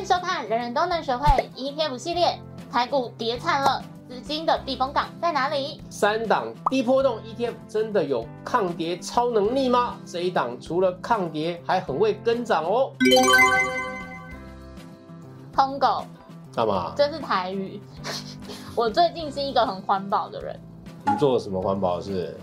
欢迎收看《人人都能学会 ETF 系列》，台股跌惨了，资金的避风港在哪里？三档低波动 ETF 真的有抗跌超能力吗？这一档除了抗跌，还很会跟涨哦。空狗干嘛？这是台语。我最近是一个很环保的人。 你做什么环保事？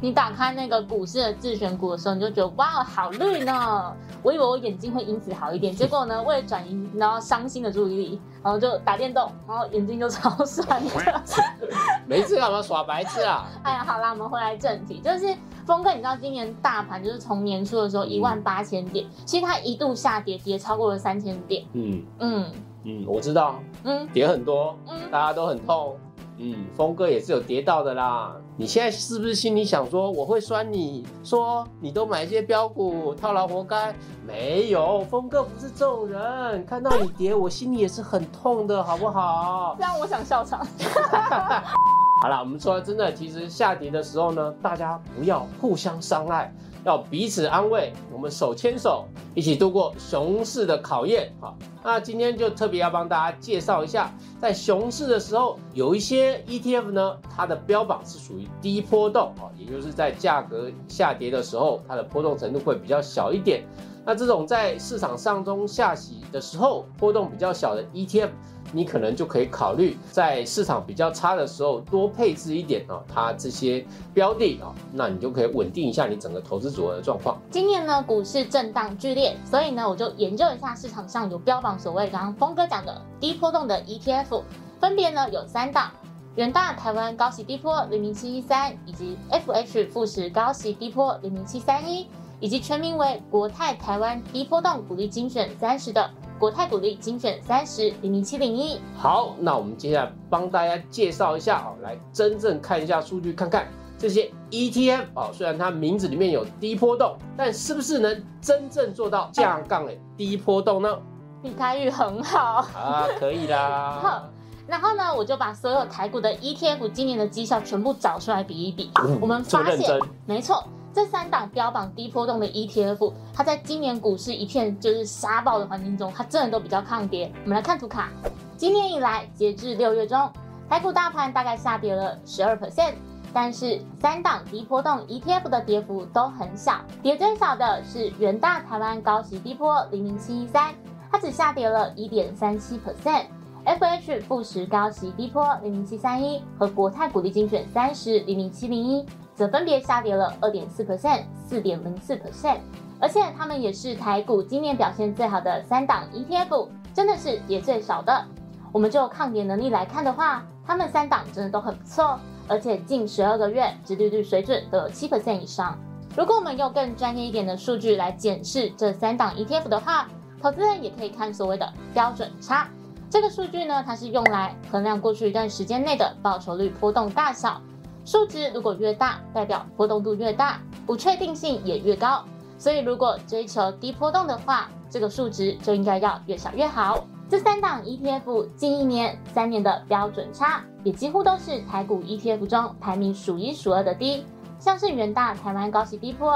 你打开那个股市的自选股的时候，你就觉得哇，好绿呢！我以为我眼睛会因此好一点，结果呢，为了转移然后伤心的注意力，然后就打电动，然后眼睛就超酸的。没事干嘛耍白痴啊？哎呀，好啦，我们回来正题，就是峰哥，你知道今年大盘就是从年初的时候18000点，其实它一度下跌，跌超过了3000点。我知道，跌很多，大家都很痛。 峰哥也是有跌到的啦。你现在是不是心里想说我会酸你，说你都买一些标股套牢活该？没有，峰哥不是这种人。看到你跌，我心里也是很痛的，好不好？让我想笑场。好啦，我们说真的，其实下跌的时候呢，大家不要互相伤害，要彼此安慰，我们手牵手一起度过熊市的考验。好。 那今天就特别要帮大家介绍一下，在熊市的时候，有一些 ETF 呢，它的标榜是属于低波动啊，也就是在价格下跌的时候，它的波动程度会比较小一点。那这种在市场上中下洗的时候，波动比较小的 ETF， 你可能就可以考虑在市场比较差的时候多配置一点啊，它这些标的啊，那你就可以稳定一下你整个投资组合的状况。今年呢，股市震荡剧烈，所以呢，我就研究一下市场上有标榜。 所谓刚刚峰哥讲的低波动的 ETF， 分别呢有3档：元大台湾高息低波00713，以及 FH 富时高息低波00731，以及全名为国泰台湾低波动股利精选30的国泰股利精选30-00701。好，那我们接下来帮大家介绍一下哦，来真正看一下数据，看看这些 ETF 哦，虽然它名字里面有低波动，但是不是能真正做到下杠的低波动呢？ 你台语很好啊，可以啦。好，然后呢，我就把所有台股的 ETF 今年的绩效全部找出来比一比。我们发现，没错，这3档标榜低波动的 ETF， 它在今年股市一片就是杀爆的环境中，它真的都比较抗跌。我们来看图卡，今年以来截至6月中，台股大盘大概下跌了12%， 但是3档低波动 ETF 的跌幅都很小，跌最少的是元大台湾高息低波00713。 它只下跌了 1.37%，FH 富时高息低波00731和国泰股利精选30-00701则分别下跌了 2.4%、4.04%， 而且它们也是台股今年表现最好的3档 ETF， 真的是跌最少的。我们就抗跌能力来看的话，它们3档真的都很不错，而且近12个月殖利率水准都有 7% 以上。如果我们用更专业一点的数据来检视这3档 ETF 的话， 投资人也可以看所谓的标准差，这个数据呢，它是用来衡量过去一段时间内的报酬率波动大小。数值如果越大，代表波动度越大，不确定性也越高。所以如果追求低波动的话，这个数值就应该要越小越好。这3档 ETF 近1年、3年的标准差，也几乎都是台股 ETF 中排名数1数2的低。像是元大台湾高息低波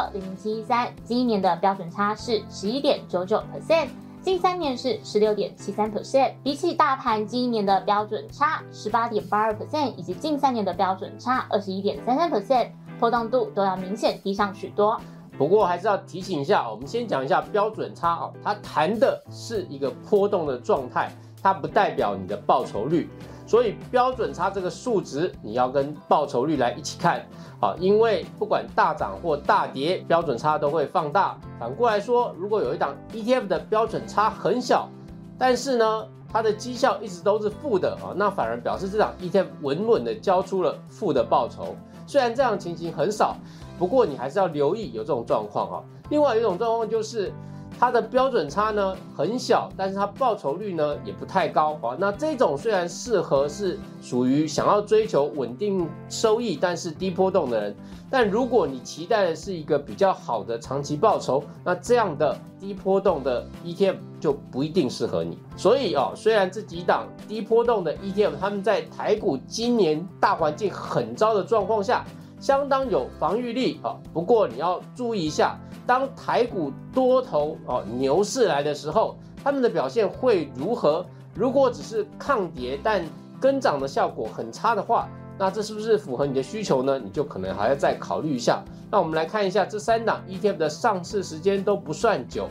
00713，近1年的标准差是 11.99%。 近3年是 16.73%， 比起大盘近1年的标准差 18.82%， 以及近3年的标准差 21.33%， 波动度都要明显低上许多。不过还是要提醒一下，我们先讲一下标准差哦，它谈的是一个波动的状态，它不代表你的报酬率，所以标准差这个数值你要跟报酬率来一起看。 啊，因为不管大涨或大跌，标准差都会放大。反过来说，如果有一档 ETF 的标准差很小，但是呢，它的绩效一直都是负的啊，那反而表示这档 ETF 稳稳的交出了负的报酬。虽然这样情形很少，不过你还是要留意有这种状况啊。另外有一种状况就是，它的标准差呢很小，但是它报酬率呢也不太高啊。那这种虽然适合是。 属于想要追求稳定收益，但是低波动的人。但如果你期待的是一个比较好的长期报酬，那这样的低波动的 ETF 就不一定适合你。所以哦，虽然这几档低波动的 ETF， 他们在台股今年大环境很糟的状况下，相当有防御力啊。不过你要注意一下，当台股多头哦牛市来的时候，他们的表现会如何？如果只是抗跌但跟涨的效果很差的话，那这是不是符合你的需求呢？你就可能还要再考虑一下。那我们来看一下这三档 ETF 的上市时间都不算久，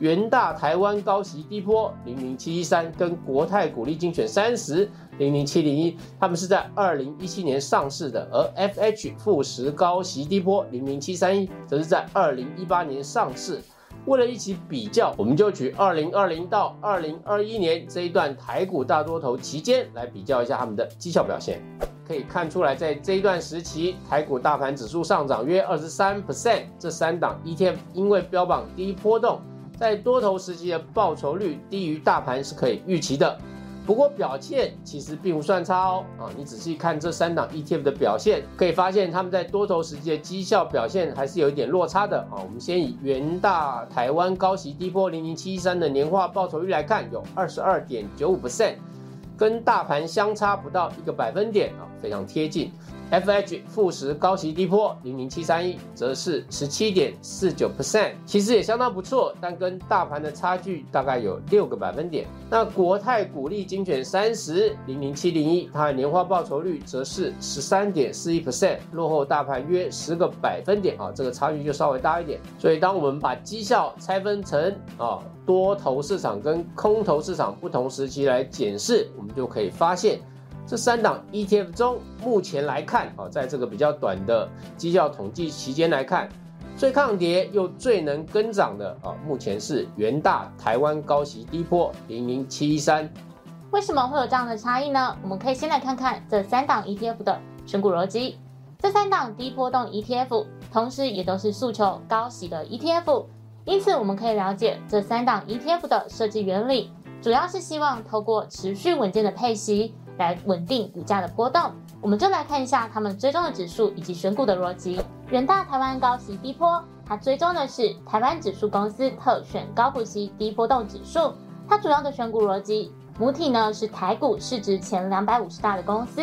元大台湾高息低波00713跟国泰股利精选3000701，他们是在2017年上市的；而 FH 富时高息低波00731则是在2018年上市。为了一起比较，我们就举2020到2021年这一段台股大多头期间来比较一下他们的绩效表现。可以看出来，在这一段时期，台股大盘指数上涨约 23%， 这三档 ETF 因为标榜低波动，在多头时期的报酬率低于大盘是可以预期的。不过表现其实并不算差哦。你仔细看这三档 ETF 的表现，可以发现他们在多头时期的绩效表现还是有一点落差的啊。我们先以元大台湾高息低波00713的年化报酬率来看，有 22.95%， 跟大盘相差不到1个百分点啊，非常贴近。FH 富时高息低波00731则是 17.49%， 其实也相当不错，但跟大盘的差距大概有6个百分点。那国泰股利精选30 00701，它的年化报酬率则是 13.41%， 落后大盘约10个百分点啊，这个差距就稍微大一点。所以当我们把绩效拆分成多头市场跟空头市场不同时期来检视，我们就可以发现，这三档 ETF 中，目前来看在这个比较短的绩效统计期间来看，最抗跌又最能跟涨的目前是元大台湾高息低波00713。为什么会有这样的差异呢？我们可以先来看看这三档 ETF 的选股逻辑。这三档低波动 ETF 同时也都是诉求高息的 ETF， 因此我们可以了解这三档 ETF 的设计原理，主要是希望透过持续稳健的配息来稳定股价的波动。我们就来看一下他们追踪的指数以及选股的逻辑。元大台湾高息低波，它追踪的是台湾指数公司特选高股息低波动指数，它主要的选股逻辑母体呢是台股市值前250大的公司，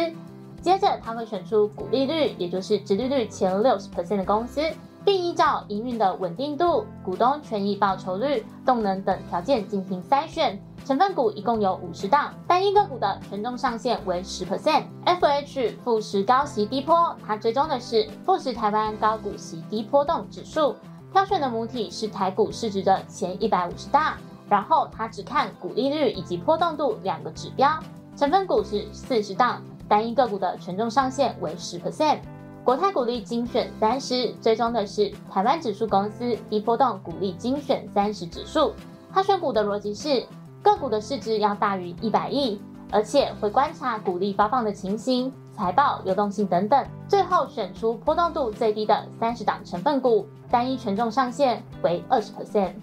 接着它会选出股利率也就是殖利率前 60% 的公司，并依照营运的稳定度、股东权益报酬率、动能等条件进行筛选。成分股一共有50档，单一个股的权重上限为 10%。FH 富时高息低波，它追踪的是富时台湾高股息低波动指数，挑选的母体是台股市值的前150大，然后它只看股利率以及波动度两个指标，成分股是40档，单一个股的权重上限为 10%。国泰股利精选30追踪的是台湾指数公司低波动股利精选30指数，它选股的逻辑是个股的市值要大于100亿，而且会观察股利发放的情形、财报、流动性等等，最后选出波动度最低的30档成分股，单一权重上限为 20%。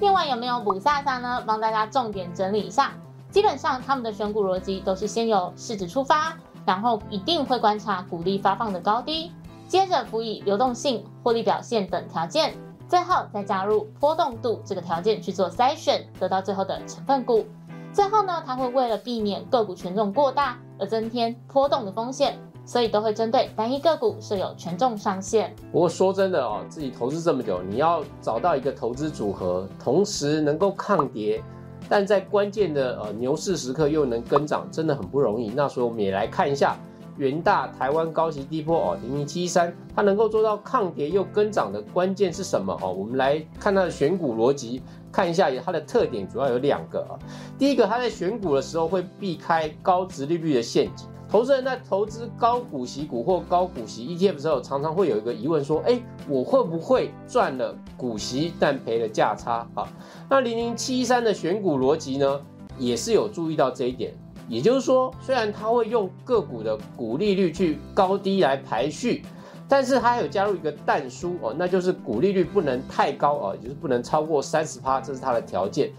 另外有没有补下下呢？帮大家重点整理一下，基本上他们的选股逻辑都是先由市值出发，然后一定会观察股利发放的高低，接着辅以流动性、获利表现等条件，最后再加入波动度这个条件去做筛选，得到最后的成分股。最后呢，它会为了避免个股权重过大而增添波动的风险，所以都会针对单一个股设有权重上限。不过说真的自己投资这么久，你要找到一个投资组合，同时能够抗跌，但在关键的牛市时刻又能跟涨，真的很不容易。那所以我们也来看一下元大台湾高息低波00713，它能够做到抗跌又跟涨的关键是什么？我们来看它的选股逻辑，看一下它的特点，主要有2个第一个，它在选股的时候会避开高殖利率的陷阱。投资人在投资高股息股或高股息 ETF 的时候，常常会有一个疑问说，我会不会赚了股息但赔了价差？那00713的选股逻辑呢，也是有注意到这一点。也就是说，虽然它会用个股的股利率去高低来排序，但是它还有加入一个但书那就是股利率不能太高也就是不能超过 30%， 这是它的条件。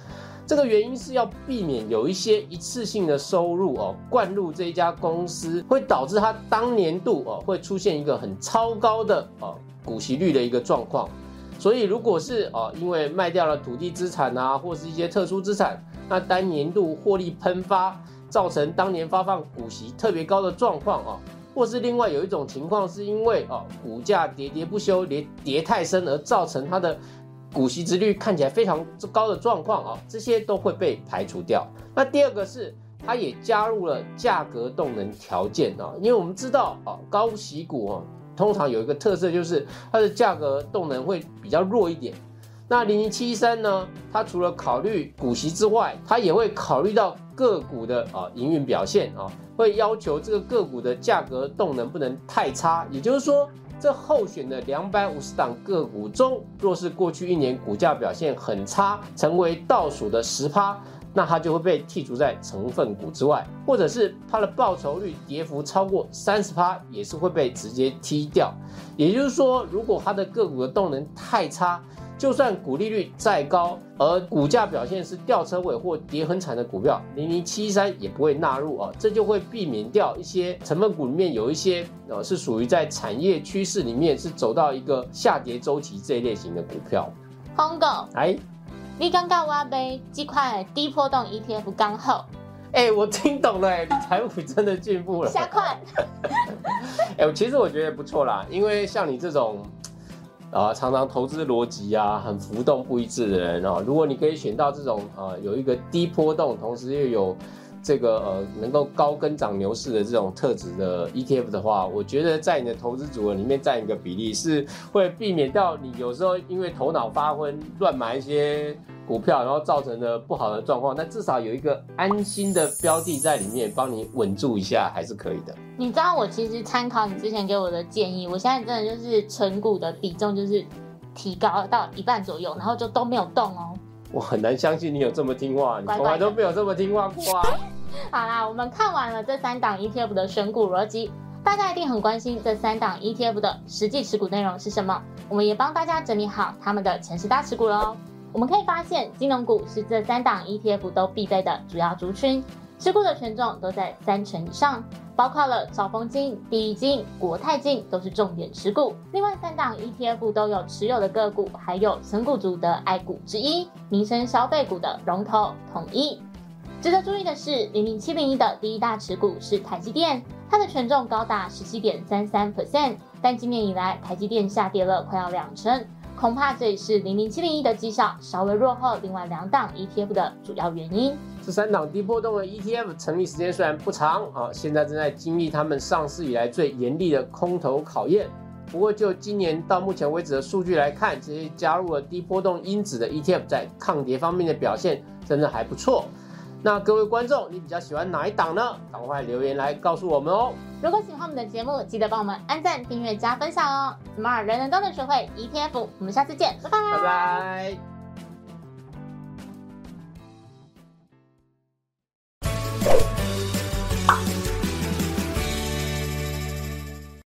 这个原因是要避免有一些一次性的收入灌入这一家公司，会导致它当年度会出现一个很超高的股息率的一个状况。所以如果是因为卖掉了土地资产或是一些特殊资产，那单年度获利喷发，造成当年发放股息特别高的状况或是另外有一种情况是因为股价跌不休，跌太深而造成它的股息殖率看起来非常高的状况啊，这些都会被排除掉。那第二个是，它也加入了价格动能条件啊，因为我们知道啊，高息股啊，通常有一个特色就是它的价格动能会比较弱一点。那00713呢，它除了考虑股息之外，它也会考虑到个股的营运表现啊，会要求这个个股的价格动能不能太差，也就是说。 这候选的250档个股中，若是过去一年股价表现很差，成为倒数的 10%， 那它就会被剔除在成分股之外，或者是它的报酬率跌幅超过 30%， 也是会被直接踢掉。也就是说，如果它的个股的动能太差，就算股利率再高，而股价表现是吊车尾或跌很惨的股票，00713也不会纳入啊，这就会避免掉一些成分股里面有一些是属于在产业趋势里面是走到一个下跌周期这一类型的股票。洪哥，哎，你刚刚挖呗这块低波动 ETF 刚好。 哎，我听懂了，理财股真的进步了。下款哎，其实我觉得不错啦，因为像你这种。 常常投资逻辑啊，很浮动不一致的人哦。如果你可以选到这种有一个低波动，同时又有这个能够高跟涨牛市的这种特质的 ETF 的话，我觉得在你的投资组合里面占一个比例，是会避免掉你有时候因为头脑发昏乱买一些股票，然后造成了不好的状况。但至少有一个安心的标的在里面，帮你稳住一下，还是可以的。 你知道我其实参考你之前给我的建议，我现在真的就是存股的比重就是提高到一半左右，然后就都没有动哦。我很难相信你有这么听话，你从来都没有这么听话过啊。好啦，我们看完了这三档 ETF 的选股逻辑，大家一定很关心这三档 ETF 的实际持股内容是什么，我们也帮大家整理好他们的前10大持股喽。我们可以发现，金融股是这三档 ETF 都必备的主要族群，持股的权重都在30%以上。 包括了兆丰金、第一金、国泰金都是重点持股，另外三档 ETF 都有持有的个股，还有存股族的爱股之一，民生消费股的龙头统一。值得注意的是，00701的第一大持股是台积电，它的权重高达 17.33%， 但今年以来台积电下跌了快要20%，恐怕这也是00701的绩效稍微落后另外2档 ETF 的主要原因。 这三档低波动的 ETF 成立时间虽然不长啊，现在正在经历他们上市以来最严厉的空头考验。不过就今年到目前为止的数据来看，这些加入了低波动因子的 ETF 在抗跌方面的表现真的还不错。那各位观众，你比较喜欢哪一档呢？赶快留言来告诉我们哦。如果喜欢我们的节目，记得帮我们按赞、订阅、加分享哦。Smart 人人都能学会 ETF， 我们下次见，拜拜。拜拜。